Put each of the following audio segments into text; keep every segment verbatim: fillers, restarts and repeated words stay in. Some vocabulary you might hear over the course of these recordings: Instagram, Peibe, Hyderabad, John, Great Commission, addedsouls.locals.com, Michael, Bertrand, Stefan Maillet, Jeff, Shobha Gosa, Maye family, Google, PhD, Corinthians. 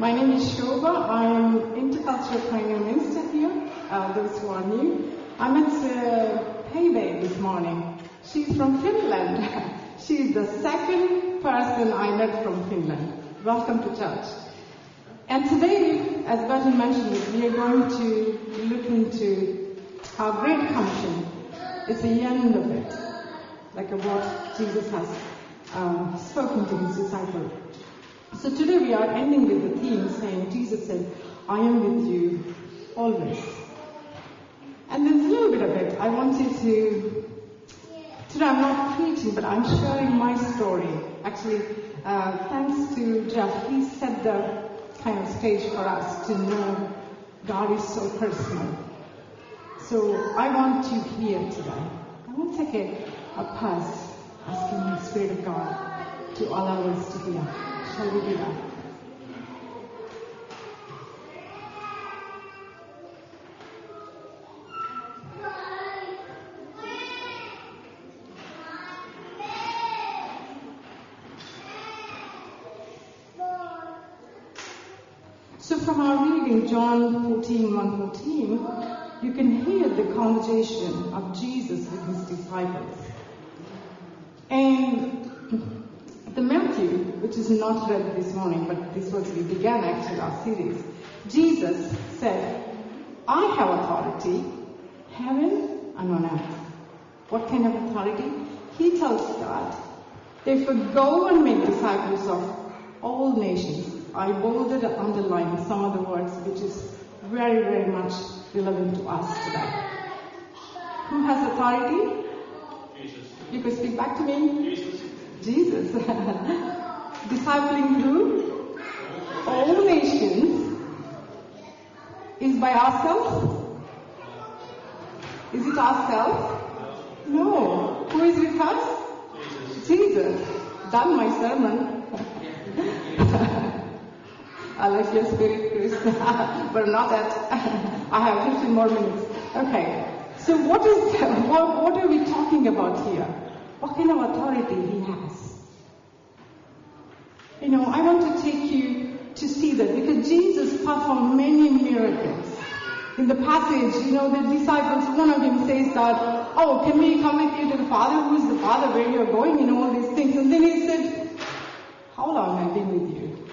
My name is Shobha. I am Intercultural Pioneer Minister here, uh, those who are new. I met uh, Peibe this morning. She's from Finland. She is the second person I met from Finland. Welcome to church. And today, as Bertrand mentioned, we are going to look into our Great Commission. It's the end of it, like what Jesus has um, spoken to his disciples. So today we are ending with the theme saying, Jesus said, I am with you always. And there's a little bit of it. I wanted to, today I'm not preaching, but I'm sharing my story. Actually, uh, thanks to Jeff, he set the kind of stage for us to know God is so personal. So I want you here today. I want to take a, a pause, asking the Spirit of God to allow us to hear. Shall we do that? So from our reading, John fourteen, one fourteen, you can hear the conversation of Jesus with his disciples. And the Matthew, which is not read this morning, but this was, we began actually our series. Jesus said, I have authority, heaven and on earth. What kind of authority? He tells that, therefore go and make disciples of all nations. I bolded and underlined some of the words, which is very, very much relevant to us today. Who has authority? Jesus. You could speak back to me. Jesus. Jesus. Discipling through all nations is by ourselves? Is it ourselves? No. Who is with us? Jesus. Jesus. Done my sermon. I like your spirit, Chris. But not that. I have fifteen more minutes. Okay. So what is what, what are we talking about here? What kind of authority he has? You know, I want to take you to see that because Jesus performed many miracles. In the passage, you know, the disciples, one of them says that, oh, can we come with you to the Father? Who is the Father? Where you are going? You know, all these things. And then he said, how long have I been with you?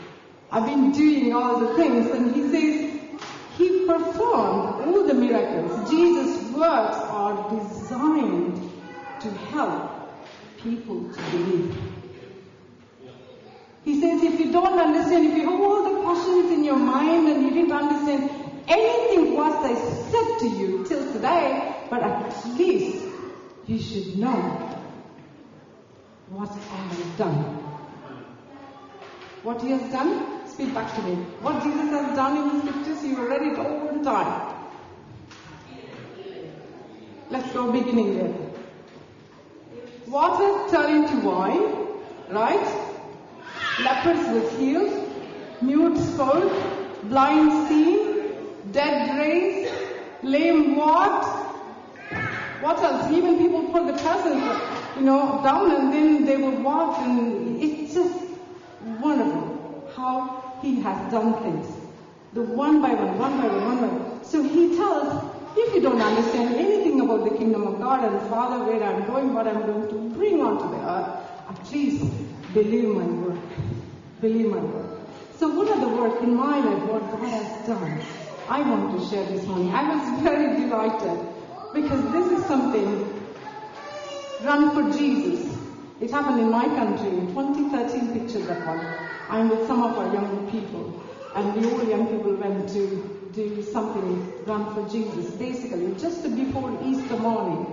I've been doing all the things. And he says, he performed all the miracles. Jesus' works are designed to help people to believe. He says if you don't understand, if you have all the questions in your mind and you didn't understand anything what I said to you till today, but at least you should know what I have done. What he has done? Speak back to me. What Jesus has done in the scriptures, you read it all the time. Let's go beginning there. Water turned into wine, right? Lepers were healed, mute spoke, blind seen, dead raised, lame walked. What else? Even people put the person, you know, down and then they would walk, and it's just wonderful how he has done things. The one by one, one by one, one by one. So he tells, if you don't understand anything about the kingdom of God and the Father, where I'm going, what I'm going to bring onto the earth, at least believe my work. Believe my work. So what are the work in my life, what God has done? I want to share this morning. I was very delighted because this is something, Run for Jesus. It happened in my country. In twenty thirteen, pictures of one. I'm with some of our young people. And we all young people went to do something, Run for Jesus. Basically, just before Easter morning,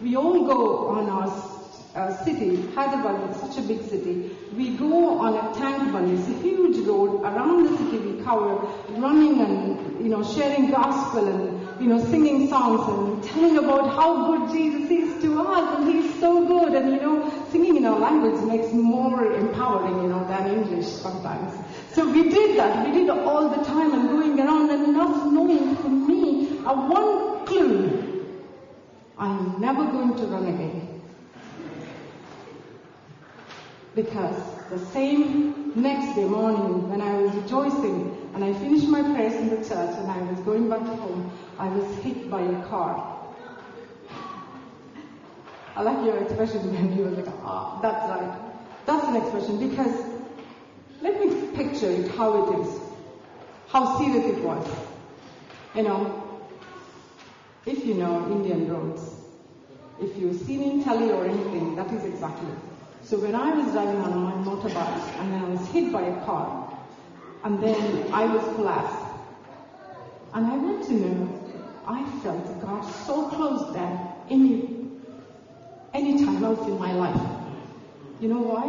we all go on our uh, city, Hyderabad is such a big city. We go on a tank bun. It's a huge road around the city. We cover running and you know sharing gospel and you know singing songs and telling about how good Jesus is to us and he's so good. And you know singing in our language makes more empowering you know than English sometimes. So we did that. We did all the time and going around and not knowing for me a one clue. I'm never going to run again. Because the same The next day morning, when I was rejoicing and I finished my prayers in the church and I was going back home, I was hit by a car. I like your expression when you were like, ah, that's right. That's an expression, because let me picture it, how it is, how serious it was. You know, if you know Indian roads, if you've seen in telly or anything, that is exactly it. So when I was driving on my motorbike and then I was hit by a car and then I was collapsed. And I want to know, I felt God so close there in you. Anytime else in my life. You know why?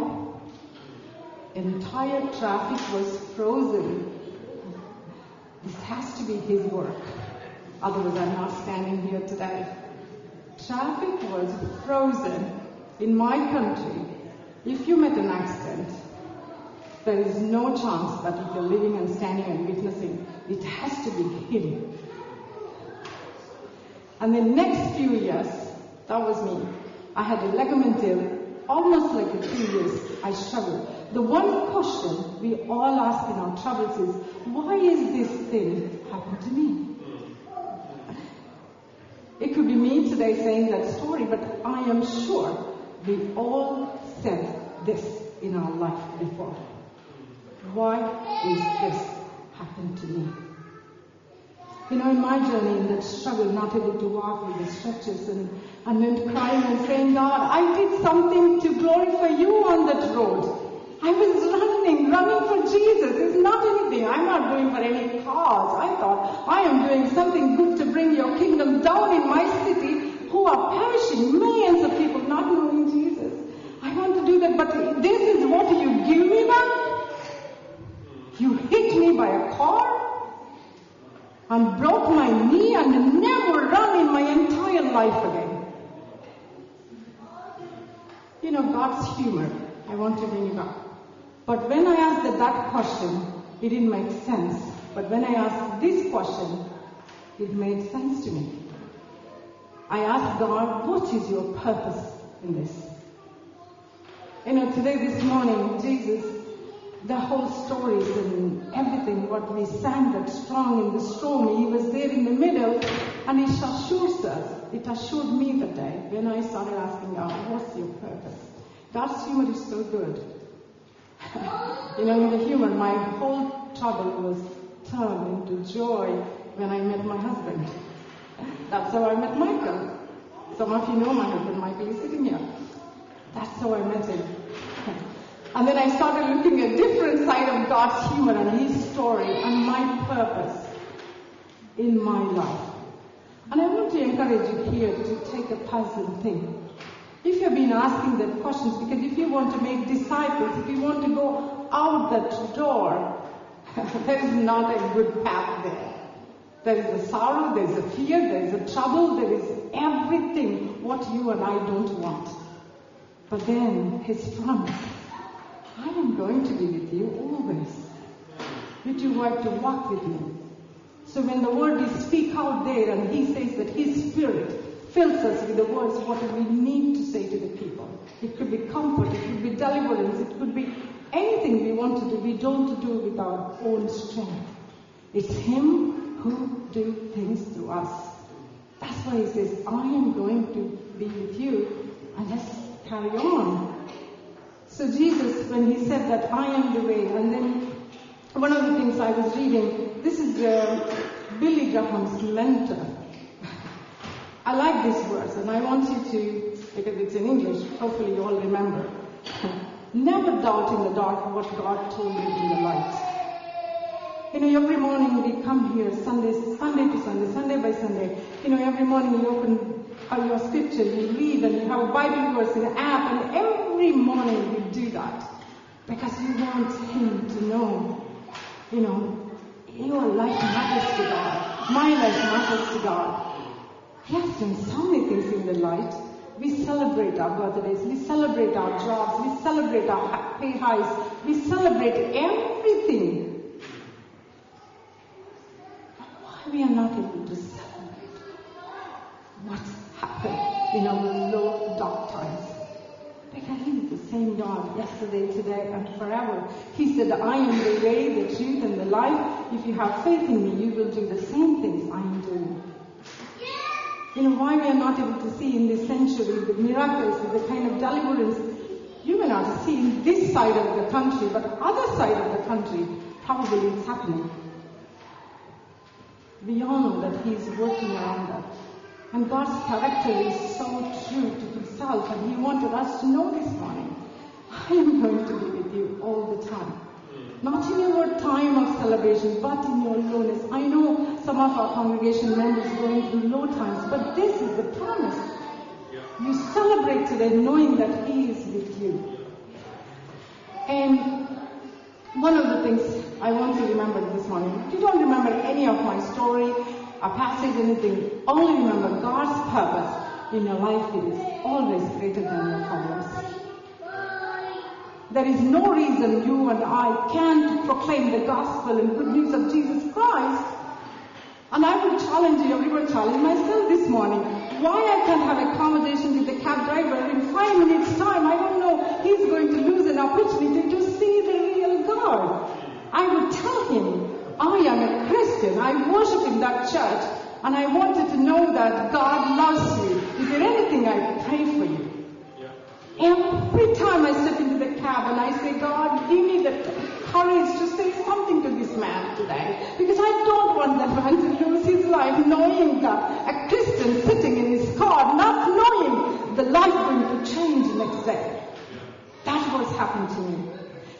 Entire traffic was frozen. This has to be His work. Otherwise, I'm not standing here today. Traffic was frozen in my country. If you met an accident, there is no chance that if you're living and standing and witnessing, it has to be Him. And the next few years, that was me. I had a ligament tear, almost like a two years, I struggled. The one question we all ask in our troubles is, why is this thing happened to me? It could be me today saying that story, but I am sure we all said this in our life before. Why is this happened to me? You know, in my journey, in that struggle, not able to walk with the stretches, and, and then crying and saying, God, I did something to glorify you on that road. I was running, running for Jesus. It's not anything. I'm not going for any cause. I thought, I am doing something good to bring your kingdom down in my city, who are perishing, millions of people not knowing Jesus. I want to do that, but this is what you give me back? You hit me by a car? And broke my knee and never run in my entire life again. You know, God's humor. I want to bring it up. But when I asked that, that question, it didn't make sense. But when I asked this question, it made sense to me. I asked God, what is your purpose in this? You know, today, this morning, Jesus, the whole stories and everything, what we sang that strong in the storm, He was there in the middle, and it assures us, it assured me that day when I started asking God, what's your purpose? God's humor is so good. You know, in the humor, my whole trouble was turned into joy when I met my husband. That's how I met Michael. Some of you know my husband, Michael is sitting here. That's how I met him. And then I started looking at different side of God's humor and His story and my purpose in my life. And I want to encourage you here to take a pause and think. If you've been asking that questions, because if you want to make disciples, if you want to go out that door, there is not a good path there. There is a sorrow, there is a fear, there is a trouble, there is everything what you and I don't want. But then His promise. I am going to be with you always. With your word to walk with you. So when the word is speak out there and He says that His Spirit fills us with the words what we need to say to the people. It could be comfort, it could be deliverance, it could be anything we want to do, we don't do with our own strength. It's Him who do things through us. That's why He says, I am going to be with you, and let's carry on. So Jesus, when He said that, I am the way, and then one of the things I was reading, this is uh, Billy Graham's mentor. I like this verse, and I want you to, because it's in English, hopefully you all remember. Never doubt in the dark what God told you in the light. You know, every morning we come here, Sunday, Sunday to Sunday, Sunday by Sunday. You know, every morning you open your scripture, you read, and you have a Bible verse, an app, and every Every morning we do that because you want Him to know, you know, your life matters to God. My life matters to God. He has done so many things in the light. We celebrate our birthdays. We celebrate our jobs. We celebrate our pay highs. We celebrate everything. But why we are not able to celebrate what's happened in our low dark times? Because He is the same God yesterday, yesterday, today, and forever. He said, I am the way, the truth, and the life. If you have faith in me, you will do the same things I am doing. You know, why we are not able to see in this century the miracles, the kind of deliverance you may not see in this side of the country, but other side of the country, probably it's happening. We all know that He is working around us. And God's character is so true to Himself, and He wanted us to know this morning, I am going to be with you all the time. Not in your time of celebration, but in your lowness. I know some of our congregation members are going through low times, but this is the promise. You celebrate today knowing that He is with you. And one of the things I want to remember this morning, you don't remember any of my story, a passage, anything. Only remember God's purpose in your life is always greater than your problems. There is no reason you and I can't proclaim the gospel and good news of Jesus Christ. And I would challenge you, everyone challenge myself this morning. Why I can't have a conversation with the cab driver in five minutes' time? I don't know. He's going to lose an opportunity to see the real God. I would tell him, I am a Christian. I worship in that church, and I wanted to know that God loves you. Is there anything I pray for you? Yeah. Every time I step into the cab and I say, God, give me the courage to say something to this man today, because I don't want that man to lose his life knowing that a Christian sitting in his car, not knowing the life going to change next day. That's what's happened to me.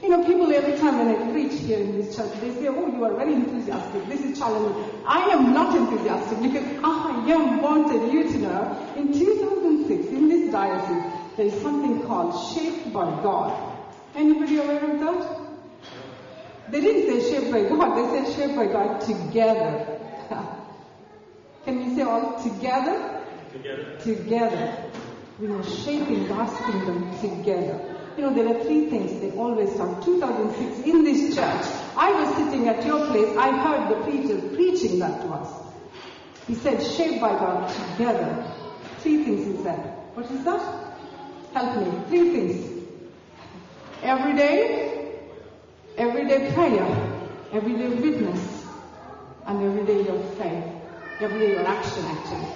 You know, people every time when I preach here in this church, they say, oh, you are very enthusiastic. This is challenging. I am not enthusiastic because I am wanted you to know. In two thousand six, in this diocese, there is something called Shaped by God. Anybody aware of that? They didn't say shaped by God, they said shaped by God together. Can you say all together? Together. Together. We are shaping God's kingdom together. You know, there are three things they always saw. two thousand six, in this church, I was sitting at your place, I heard the preacher preaching that to us. He said, shaped by God together. Three things he said. What is that? Help me. Three things. Every day. Everyday prayer, everyday witness, and everyday your faith, everyday your action, actually.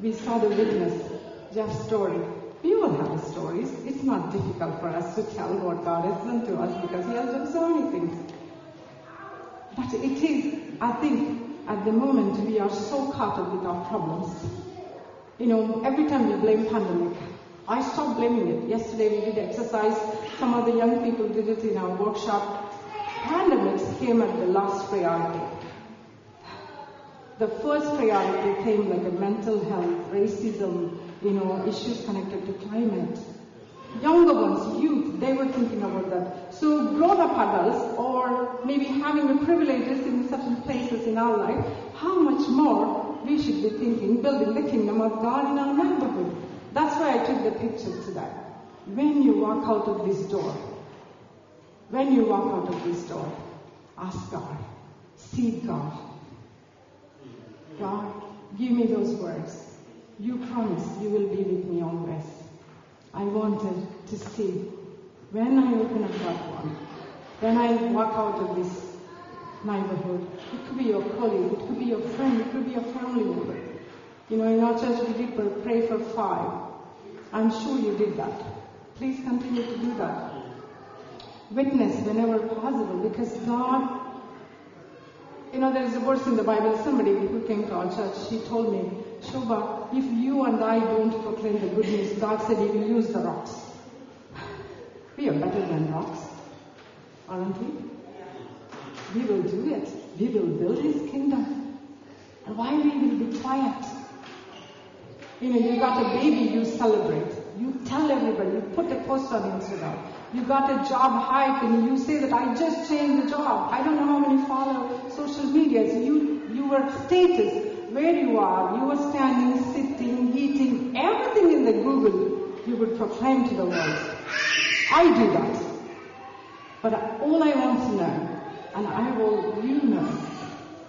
We saw the witness, Jeff's story. We all have stories. It's not difficult for us to tell what God has done to us because He has done so many things. But it is, I think, at the moment we are so caught up with our problems. You know, every time we blame pandemic, I stopped blaming it. Yesterday we did exercise. Some of the young people did it in our workshop. Pandemics came at the last priority. The first priority came like a mental health, racism, you know, issues connected to climate. Younger ones, youth, they were thinking about that. So grown-up adults or maybe having the privileges in certain places in our life, how much more we should be thinking, building the kingdom of God in our neighborhood. That's why I took the picture today. When you walk out of this door, when you walk out of this door, ask God, see God. God, give me those words. You promised you will be with me always. I wanted to see when I open up that one, when I walk out of this neighborhood, it could be your colleague, it could be your friend, it could be your family member. You know, in our church we did pray for five. I'm sure you did that. Please continue to do that. Witness whenever possible, because God, you know, there is a verse in the Bible, somebody who came to our church, she told me, Shobha, if you and I don't proclaim the good news, God said He will use the rocks. We are better than rocks, aren't we? We will do it. We will build His kingdom. And why we will be quiet? You know, you got a baby, you celebrate. You tell everybody, you put a post on Instagram. You got a job hike and you say that I just changed the job. I don't know how many follow social media. So you, your status, where you are, you are standing, sitting, eating, everything in the Google, you would proclaim to the world. I do that. But all I want to know, and I will, you know,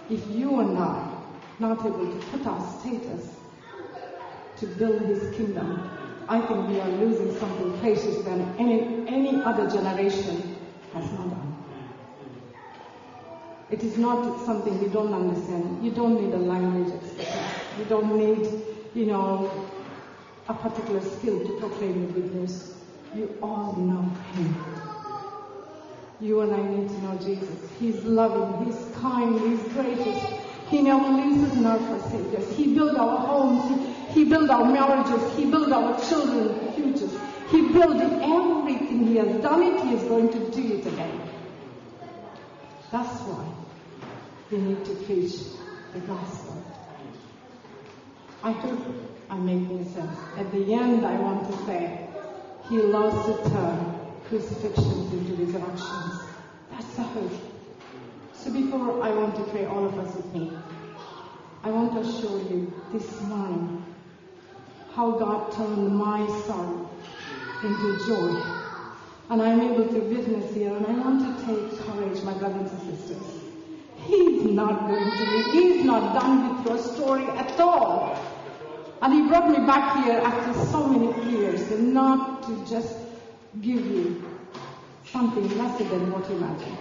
if you and I not able to put our status to build His kingdom, I think we are losing something precious than any, any other generation has not done. It is not something you don't understand. You don't need a language expertise. You don't need, you know, a particular skill to proclaim the good news. You all know Him. You and I need to know Jesus. He's loving, He's kind, He's gracious. He never leaves us nor forsakes us. He built our homes. He built our marriages. He built our children's futures. He built everything. He has done it. He is going to do it again. That's why we need to preach the gospel. I hope I'm making sense. At the end, I want to say, He loves to turn crucifixions into resurrections. That's the hope. So before I want to pray, all of us with me, I want to show you this morning how God turned my sorrow into joy. And I'm able to witness here, and I want to take courage, my brothers and sisters. He's not going to leave. He's not done with your story at all. And He brought me back here after so many years, and not to just give you something lesser than what you imagine.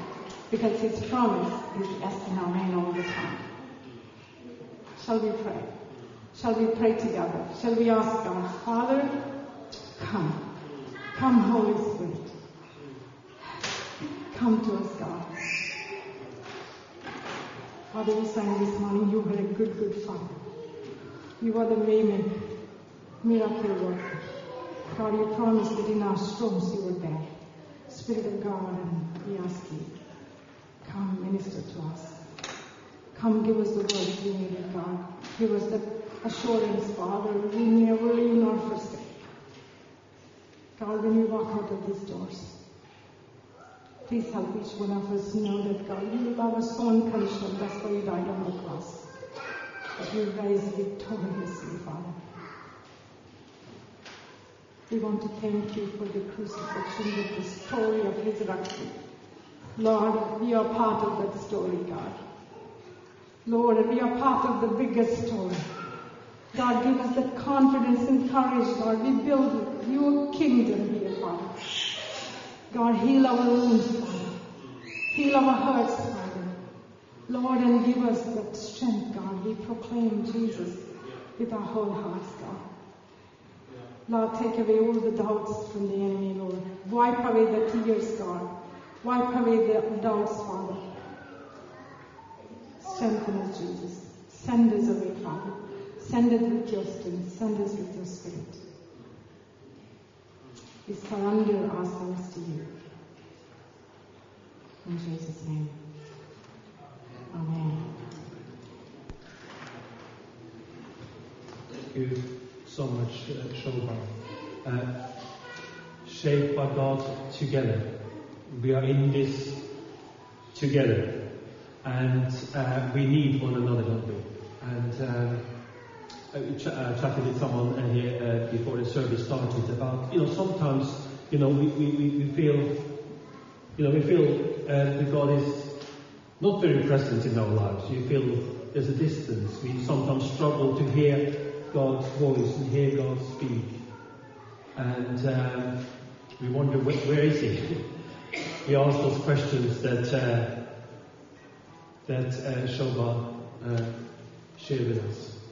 Because His promise is yes and amen all the time. Shall we pray? Shall we pray together? Shall we ask God, Father, come. Come, Holy Spirit. Come to us, God. Father, we sang this morning, you are a good, good Father. You are the main miracle worker. God, you promised that in our storms you were there. Spirit of God, and we ask you, come minister to us. Come give us the words we need, of God. Give us the assurance, Father, we never leave nor forsake. God, when we walk out of these doors, please help each one of us know that, God, you love us so unconditionally. That's why you died on the cross. That you rise victoriously, Father. We want to thank you for the crucifixion with the story of resurrection. Lord, we are part of that story, God. Lord, we are part of the biggest story. God, give us that confidence and courage, Lord. We build your kingdom here, Father. God, heal our wounds, Father. Heal our hurts, Father. Lord, and give us that strength, God. We proclaim Jesus with our whole hearts, God. Lord, take away all the doubts from the enemy, Lord. Wipe away the tears, God. Wipe away the doubts, Father. Strengthen us, Jesus. Send us away, Father. Send us with your strength. Send us with your spirit. We surrender ourselves to you. In Jesus' name. Amen. Thank you so much, uh, Shobha. Uh, shaped by God together. We are in this together. And uh, we need one another, don't we? And um, I ch- uh, chatted with someone uh, here uh, before the service started about, you know, sometimes, you know, we, we, we feel, you know, we feel uh, that God is not very present in our lives. You feel there's a distance. We sometimes struggle to hear God's voice and hear God speak. And um, we wonder, where, where is He? We ask those questions that... Uh, that uh, Shobha uh, shared with us.